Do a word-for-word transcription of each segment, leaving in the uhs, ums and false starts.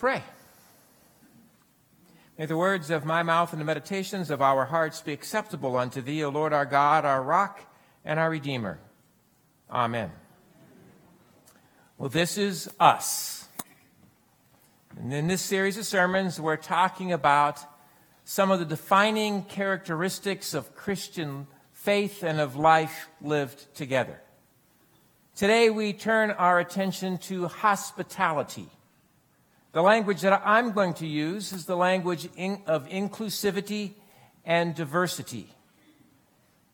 pray. May the words of my mouth and the meditations of our hearts be acceptable unto thee, O Lord, our God, our rock, and our Redeemer. Amen. Well, this is us. And in this series of sermons, we're talking about some of the defining characteristics of Christian faith and of life lived together. Today, we turn our attention to hospitality. The language that I'm going to use is the language of inclusivity and diversity.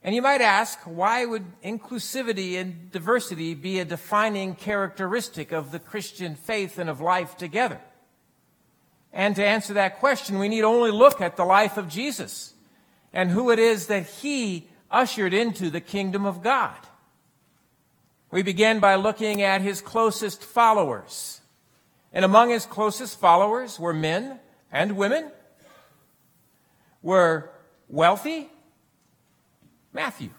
And you might ask, why would inclusivity and diversity be a defining characteristic of the Christian faith and of life together? And to answer that question, we need only look at the life of Jesus and who it is that he ushered into the kingdom of God. We begin by looking at his closest followers. And among his closest followers were men and women, were wealthy, Matthew,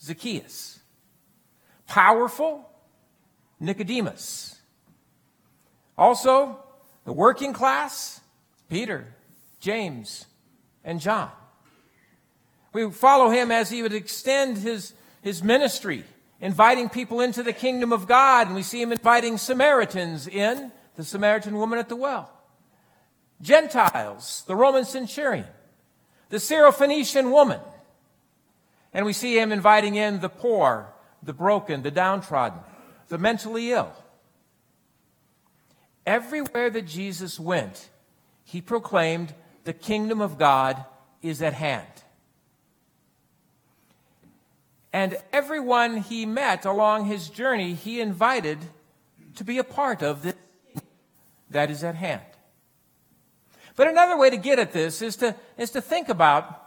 Zacchaeus, powerful, Nicodemus. Also, the working class, Peter, James, and John. We follow him as he would extend his, his ministry, inviting people into the kingdom of God, and we see him inviting Samaritans in, the Samaritan woman at the well, Gentiles, the Roman centurion, the Syrophoenician woman. And we see him inviting in the poor, the broken, the downtrodden, the mentally ill. Everywhere that Jesus went, he proclaimed the kingdom of God is at hand. And everyone he met along his journey, he invited to be a part of this that is at hand. But another way to get at this is to, is to think about,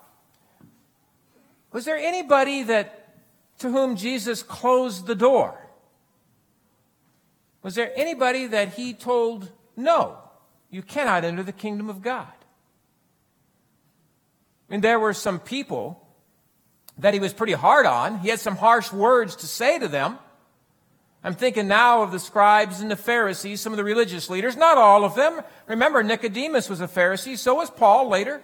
was there anybody that to whom Jesus closed the door? Was there anybody that he told, no, you cannot enter the kingdom of God? I mean, there were some people that he was pretty hard on. He had some harsh words to say to them. I'm thinking now of the scribes and the Pharisees, some of the religious leaders, not all of them. Remember, Nicodemus was a Pharisee, so was Paul later.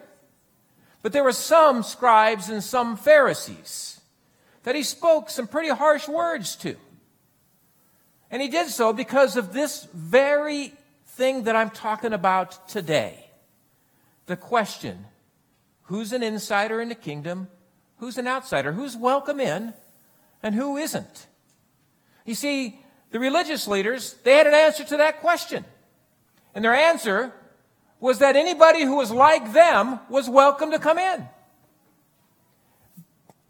But there were some scribes and some Pharisees that he spoke some pretty harsh words to. And he did so because of this very thing that I'm talking about today. The question, who's an insider in the kingdom? Who's an outsider? Who's welcome in and who isn't? You see, the religious leaders, they had an answer to that question. And their answer was that anybody who was like them was welcome to come in.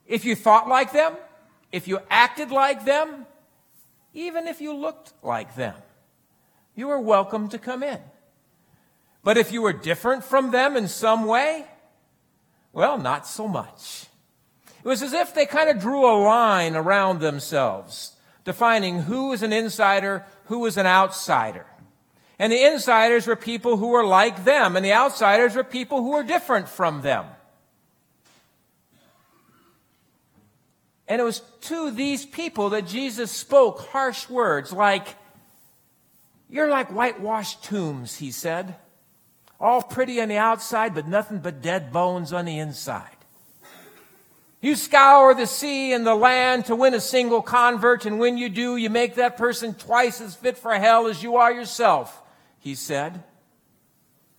If you thought like them, if you acted like them, even if you looked like them, you were welcome to come in. But if you were different from them in some way, well, not so much. It was as if they kind of drew a line around themselves, defining who was an insider, who was an outsider. And the insiders were people who were like them, and the outsiders were people who were different from them. And it was to these people that Jesus spoke harsh words like, you're like whitewashed tombs, he said, all pretty on the outside, but nothing but dead bones on the inside. You scour the sea and the land to win a single convert, and when you do, you make that person twice as fit for hell as you are yourself, he said.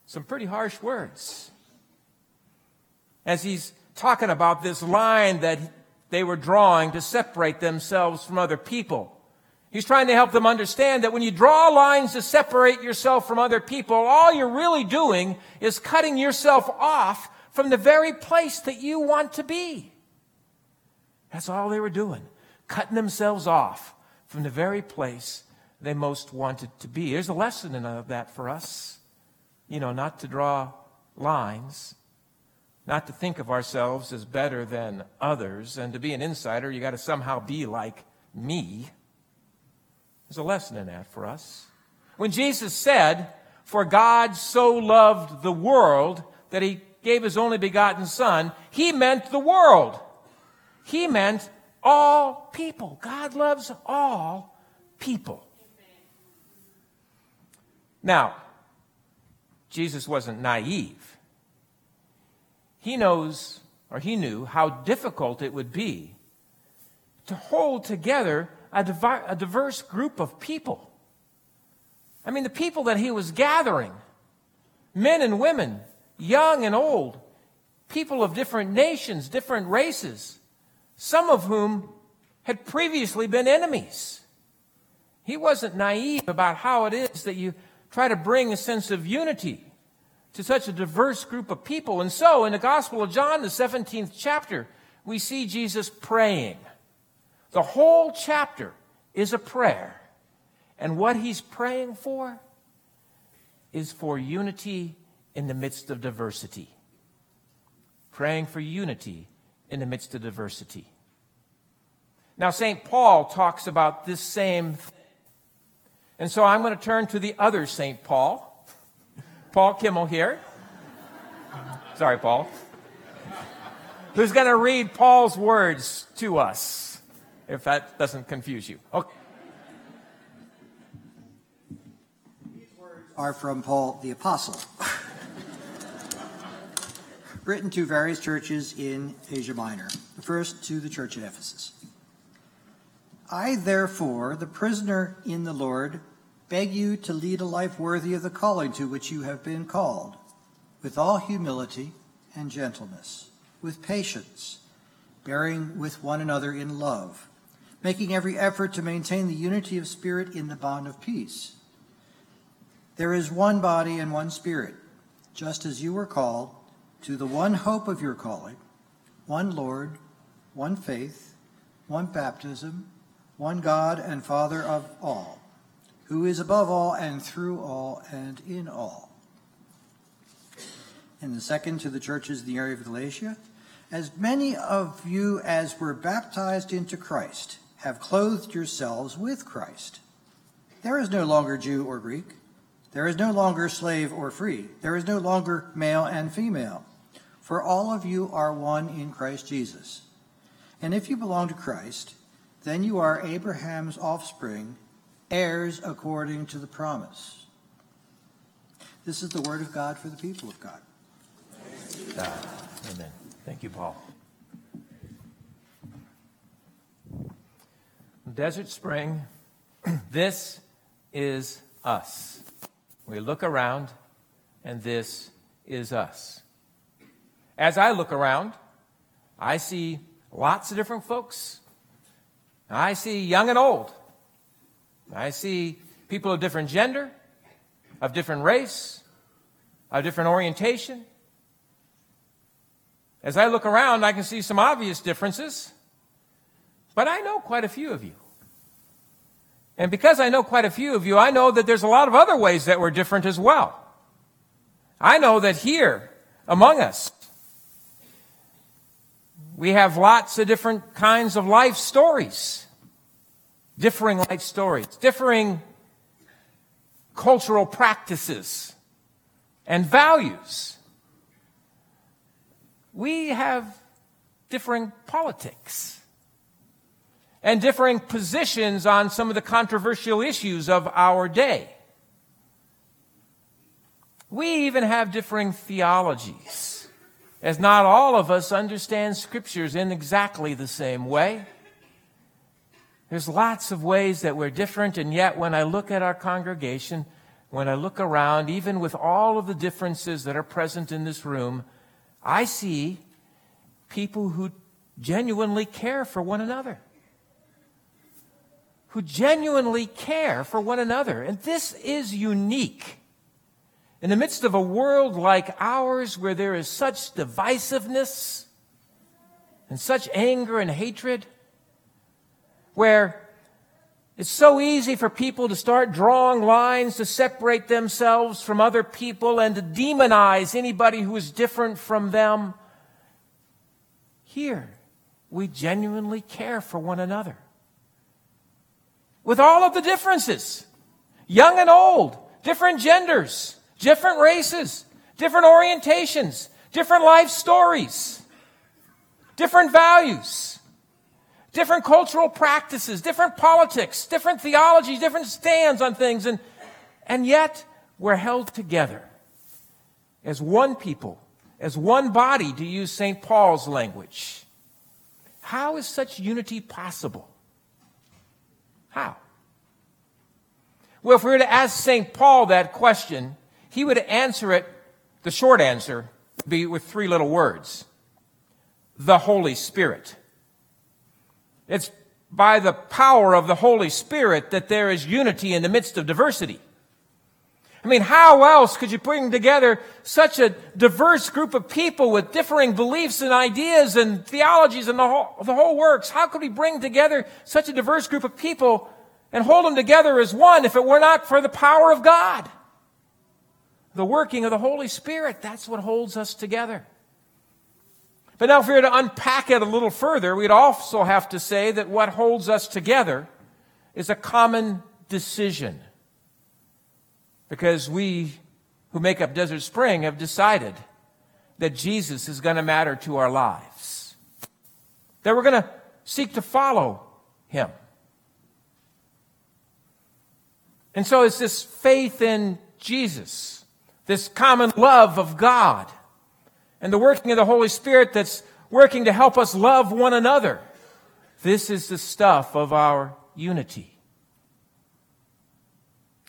Some pretty harsh words. As he's talking about this line that they were drawing to separate themselves from other people, he's trying to help them understand that when you draw lines to separate yourself from other people, all you're really doing is cutting yourself off from the very place that you want to be. That's all they were doing, cutting themselves off from the very place they most wanted to be. There's a lesson in that for us, you know, not to draw lines, not to think of ourselves as better than others, and to be an insider, you got to somehow be like me. There's a lesson in that for us. When Jesus said, "For God so loved the world that he gave his only begotten Son," he meant the world. He meant all people. God loves all people. Now, Jesus wasn't naive. He knows, or he knew, how difficult it would be to hold together a diverse group of people. I mean, the people that he was gathering, men and women, young and old, people of different nations, different races, some of whom had previously been enemies. He wasn't naive about how it is that you try to bring a sense of unity to such a diverse group of people. And so, in the Gospel of John, the seventeenth chapter, we see Jesus praying. The whole chapter is a prayer. And what he's praying for is for unity in the midst of diversity. Praying for unity in the midst of diversity. Now, Saint Paul talks about this same thing. And so I'm going to turn to the other Saint Paul, Paul Kimmel here. Sorry, Paul. Who's going to read Paul's words to us, if that doesn't confuse you. Okay. These words are from Paul the Apostle, written to various churches in Asia Minor, the first to the church at Ephesus. I, therefore, the prisoner in the Lord, beg you to lead a life worthy of the calling to which you have been called, with all humility and gentleness, with patience, bearing with one another in love, making every effort to maintain the unity of spirit in the bond of peace. There is one body and one spirit, just as you were called, to the one hope of your calling, one Lord, one faith, one baptism, one God and Father of all, who is above all and through all and in all. And the second to the churches in the area of Galatia, as many of you as were baptized into Christ have clothed yourselves with Christ. There is no longer Jew or Greek. There is no longer slave or free. There is no longer male and female. For all of you are one in Christ Jesus. And if you belong to Christ, then you are Abraham's offspring, heirs according to the promise. This is the word of God for the people of God. God. Amen. Thank you, Paul. Desert Spring, this is us. We look around, and this is us. As I look around, I see lots of different folks. I see young and old. I see people of different gender, of different race, of different orientation. As I look around, I can see some obvious differences, but I know quite a few of you. And because I know quite a few of you, I know that there's a lot of other ways that we're different as well. I know that here, among us, we have lots of different kinds of life stories. Differing life stories, differing cultural practices and values. We have differing politics and differing positions on some of the controversial issues of our day. We even have differing theologies, as not all of us understand scriptures in exactly the same way. There's lots of ways that we're different, and yet when I look at our congregation, when I look around, even with all of the differences that are present in this room, I see people who genuinely care for one another. Who genuinely care for one another. And this is unique. In the midst of a world like ours, where there is such divisiveness and such anger and hatred, where it's so easy for people to start drawing lines to separate themselves from other people and to demonize anybody who is different from them. Here, we genuinely care for one another. With all of the differences, young and old, different genders, different races, different orientations, different life stories, different values, different cultural practices, different politics, different theologies, different stands on things. And, and yet, we're held together as one people, as one body, to use Saint Paul's language. How is such unity possible? How? Well, if we were to ask Saint Paul that question, he would answer it, the short answer, would be with three little words. The Holy Spirit. It's by the power of the Holy Spirit that there is unity in the midst of diversity. I mean, how else could you bring together such a diverse group of people with differing beliefs and ideas and theologies and the whole, the whole works? How could we bring together such a diverse group of people and hold them together as one if it were not for the power of God? The working of the Holy Spirit, that's what holds us together. But now if we were to unpack it a little further, we'd also have to say that what holds us together is a common decision. Because we who make up Desert Spring have decided that Jesus is going to matter to our lives. That we're going to seek to follow him. And so it's this faith in Jesus, this common love of God, and the working of the Holy Spirit that's working to help us love one another. This is the stuff of our unity.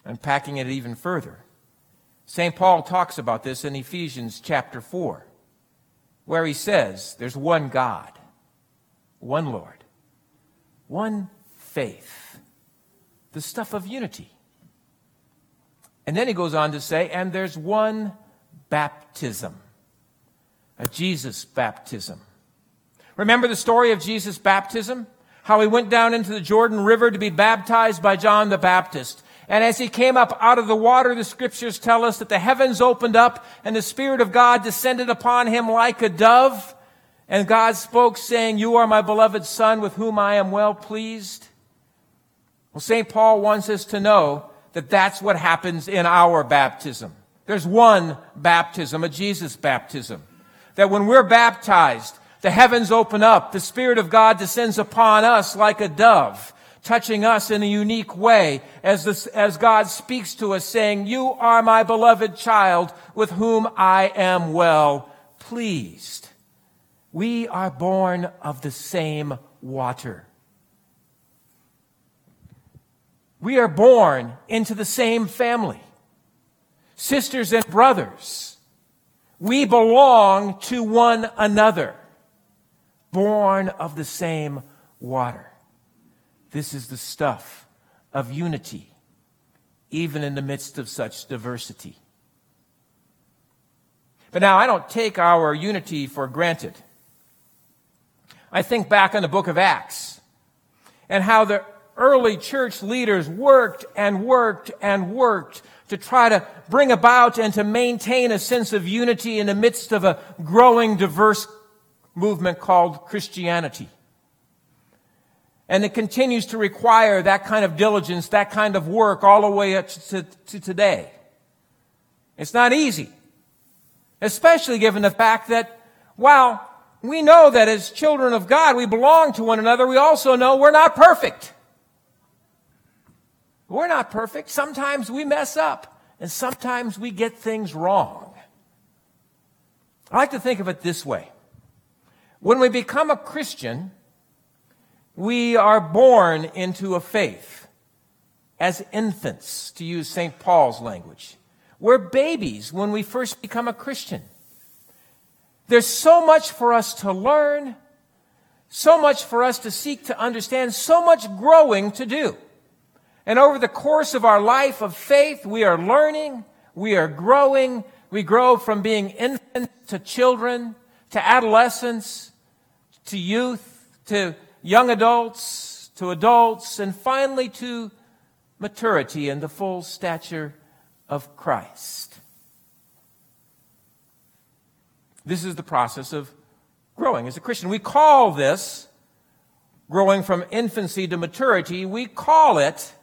Unpacking it even further, Saint Paul talks about this in Ephesians chapter four, where he says there's one God, one Lord, one faith, the stuff of unity. And then he goes on to say, and there's one baptism, a Jesus baptism. Remember the story of Jesus' baptism? How he went down into the Jordan River to be baptized by John the Baptist. And as he came up out of the water, the scriptures tell us that the heavens opened up and the Spirit of God descended upon him like a dove. And God spoke, saying, "You are my beloved Son, with whom I am well pleased." Well, Saint Paul wants us to know that that's what happens in our baptism. There's one baptism, a Jesus baptism. That when we're baptized, the heavens open up, the Spirit of God descends upon us like a dove, touching us in a unique way as this, as God speaks to us, saying, "You are my beloved child, with whom I am well pleased." We are born of the same water. We are born into the same family, sisters and brothers. We belong to one another, born of the same water. This is the stuff of unity, even in the midst of such diversity. But now, I don't take our unity for granted. I think back on the book of Acts and how the early church leaders worked and worked and worked to try to bring about and to maintain a sense of unity in the midst of a growing, diverse movement called Christianity. And it continues to require that kind of diligence, that kind of work, all the way up to, to today. It's not easy, especially given the fact that while we know that as children of God we belong to one another, we also know we're not perfect. We're not perfect. Sometimes we mess up, and sometimes we get things wrong. I like to think of it this way. When we become a Christian, we are born into a faith as infants, to use Saint Paul's language. We're babies when we first become a Christian. There's so much for us to learn, so much for us to seek to understand, so much growing to do. And over the course of our life of faith, we are learning, we are growing, we grow from being infants to children, to adolescents, to youth, to young adults, to adults, and finally to maturity and the full stature of Christ. This is the process of growing as a Christian. We call this, growing from infancy to maturity, we call it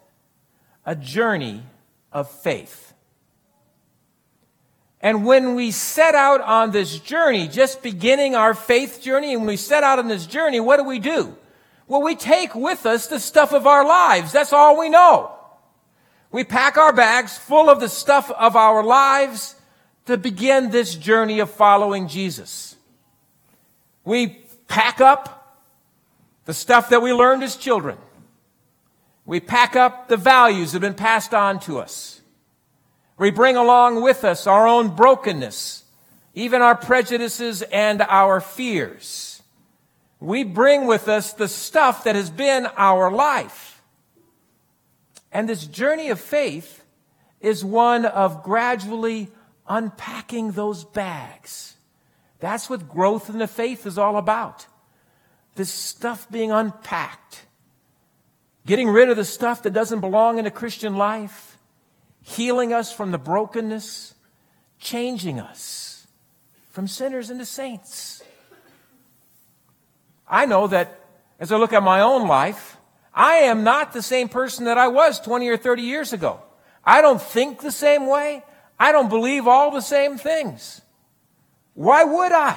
a journey of faith. And when we set out on this journey, just beginning our faith journey, and when we set out on this journey, what do we do? Well, we take with us the stuff of our lives. That's all we know. We pack our bags full of the stuff of our lives, to begin this journey of following Jesus. We pack up the stuff that we learned as children. We pack up the values that have been passed on to us. We bring along with us our own brokenness, even our prejudices and our fears. We bring with us the stuff that has been our life. And this journey of faith is one of gradually unpacking those bags. That's what growth in the faith is all about. This stuff being unpacked. Getting rid of the stuff that doesn't belong in a Christian life, healing us from the brokenness, changing us from sinners into saints. I know that as I look at my own life, I am not the same person that I was twenty or thirty years ago. I don't think the same way. I don't believe all the same things. Why would I?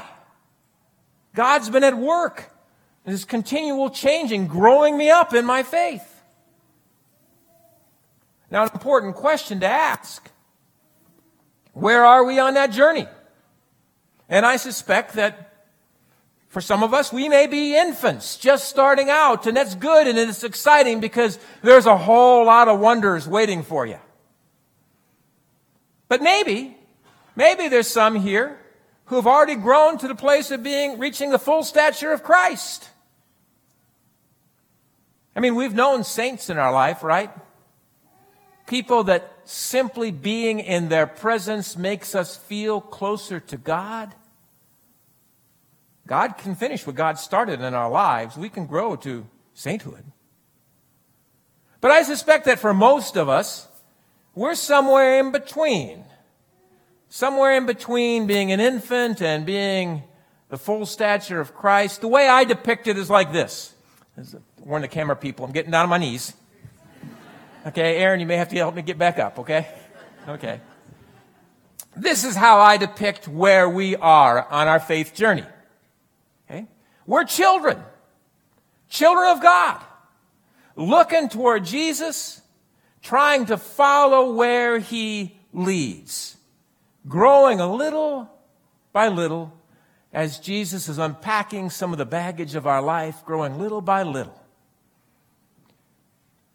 God's been at work. This continual changing, growing me up in my faith. Now, an important question to ask, where are we on that journey? And I suspect that for some of us, we may be infants just starting out, and that's good and it's exciting because there's a whole lot of wonders waiting for you. But maybe, maybe there's some here who have already grown to the place of being, reaching the full stature of Christ. I mean, we've known saints in our life, right? People that simply being in their presence makes us feel closer to God. God can finish what God started in our lives. We can grow to sainthood. But I suspect that for most of us, we're somewhere in between. Somewhere in between being an infant and being the full stature of Christ. The way I depict it is like this. Warn the camera people, I'm getting down on my knees. Okay, Aaron, you may have to help me get back up, okay? Okay. This is how I depict where we are on our faith journey. Okay? We're children. Children of God. Looking toward Jesus. Trying to follow where he leads. Growing a little by little as Jesus is unpacking some of the baggage of our life, growing little by little.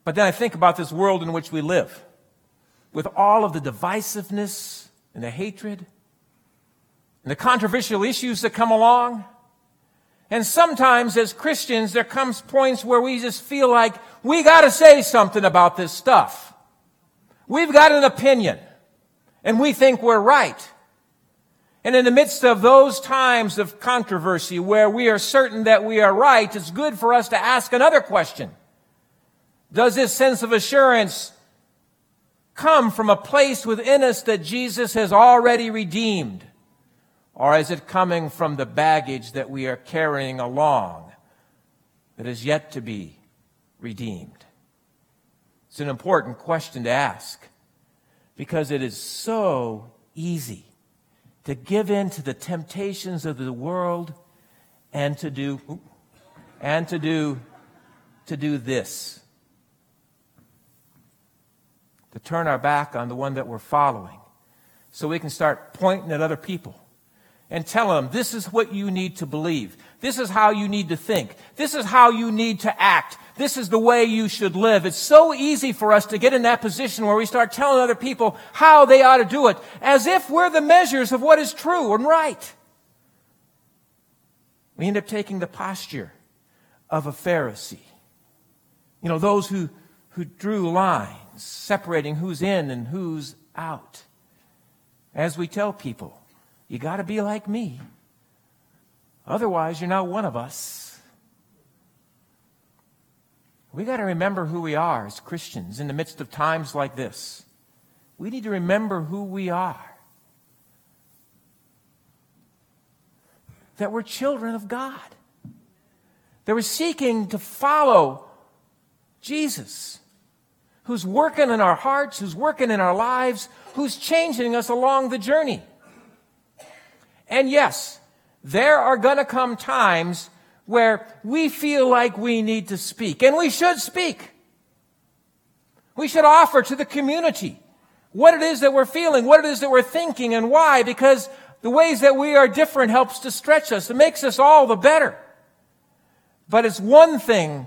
But then I think about this world in which we live, with all of the divisiveness and the hatred and the controversial issues that come along. And sometimes as Christians, there comes points where we just feel like we got to say something about this stuff. We've got an opinion. And we think we're right. And in the midst of those times of controversy where we are certain that we are right, it's good for us to ask another question. Does this sense of assurance come from a place within us that Jesus has already redeemed? Or is it coming from the baggage that we are carrying along that is yet to be redeemed? It's an important question to ask. Because it is so easy to give in to the temptations of the world and to do and to do to do this. To turn our back on the one that we're following so we can start pointing at other people and tell them this is what you need to believe. This is how you need to think. This is how you need to act. This is the way you should live. It's so easy for us to get in that position where we start telling other people how they ought to do it, as if we're the measures of what is true and right. We end up taking the posture of a Pharisee. You know, those who, who drew lines, separating who's in and who's out. As we tell people, you got to be like me. Otherwise, you're not one of us. We got to remember who we are as Christians in the midst of times like this. We need to remember who we are. That we're children of God. That we're seeking to follow Jesus, who's working in our hearts, who's working in our lives, who's changing us along the journey. And yes, there are going to come times where we feel like we need to speak, and we should speak. We should offer to the community what it is that we're feeling, what it is that we're thinking, and why, because the ways that we are different helps to stretch us. It makes us all the better. But it's one thing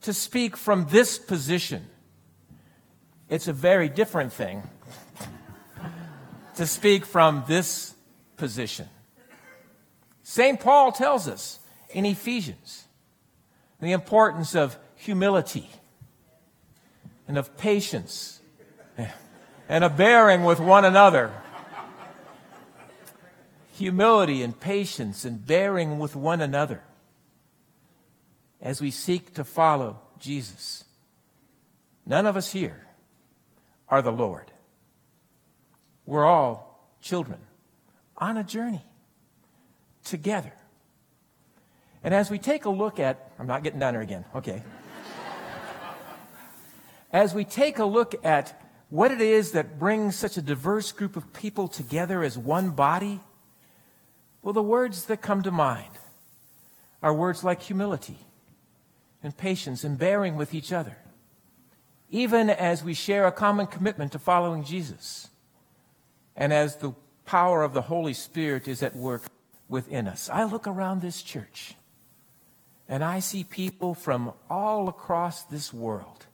to speak from this position. It's a very different thing to speak from this position. Saint Paul tells us in Ephesians the importance of humility and of patience and of bearing with one another. Humility and patience and bearing with one another as we seek to follow Jesus. None of us here are the Lord. We're all children on a journey together. And as we take a look at, I'm not getting down there again, okay. As we take a look at what it is that brings such a diverse group of people together as one body, well, the words that come to mind are words like humility and patience and bearing with each other, even as we share a common commitment to following Jesus, and as the power of the Holy Spirit is at work within us. I look around this church, and I see people from all across this world,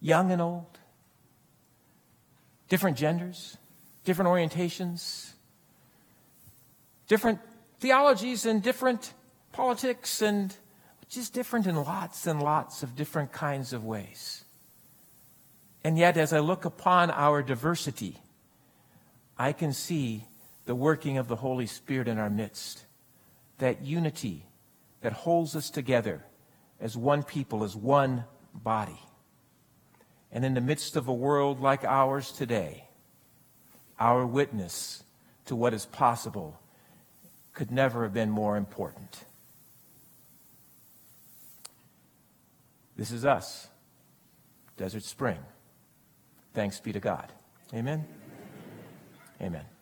young and old, different genders, different orientations, different theologies and different politics, and just different in lots and lots of different kinds of ways. And yet, as I look upon our diversity, I can see the working of the Holy Spirit in our midst, that unity that holds us together as one people, as one body. And in the midst of a world like ours today, our witness to what is possible could never have been more important. This is us, Desert Spring. Thanks be to God. Amen? Amen. Amen.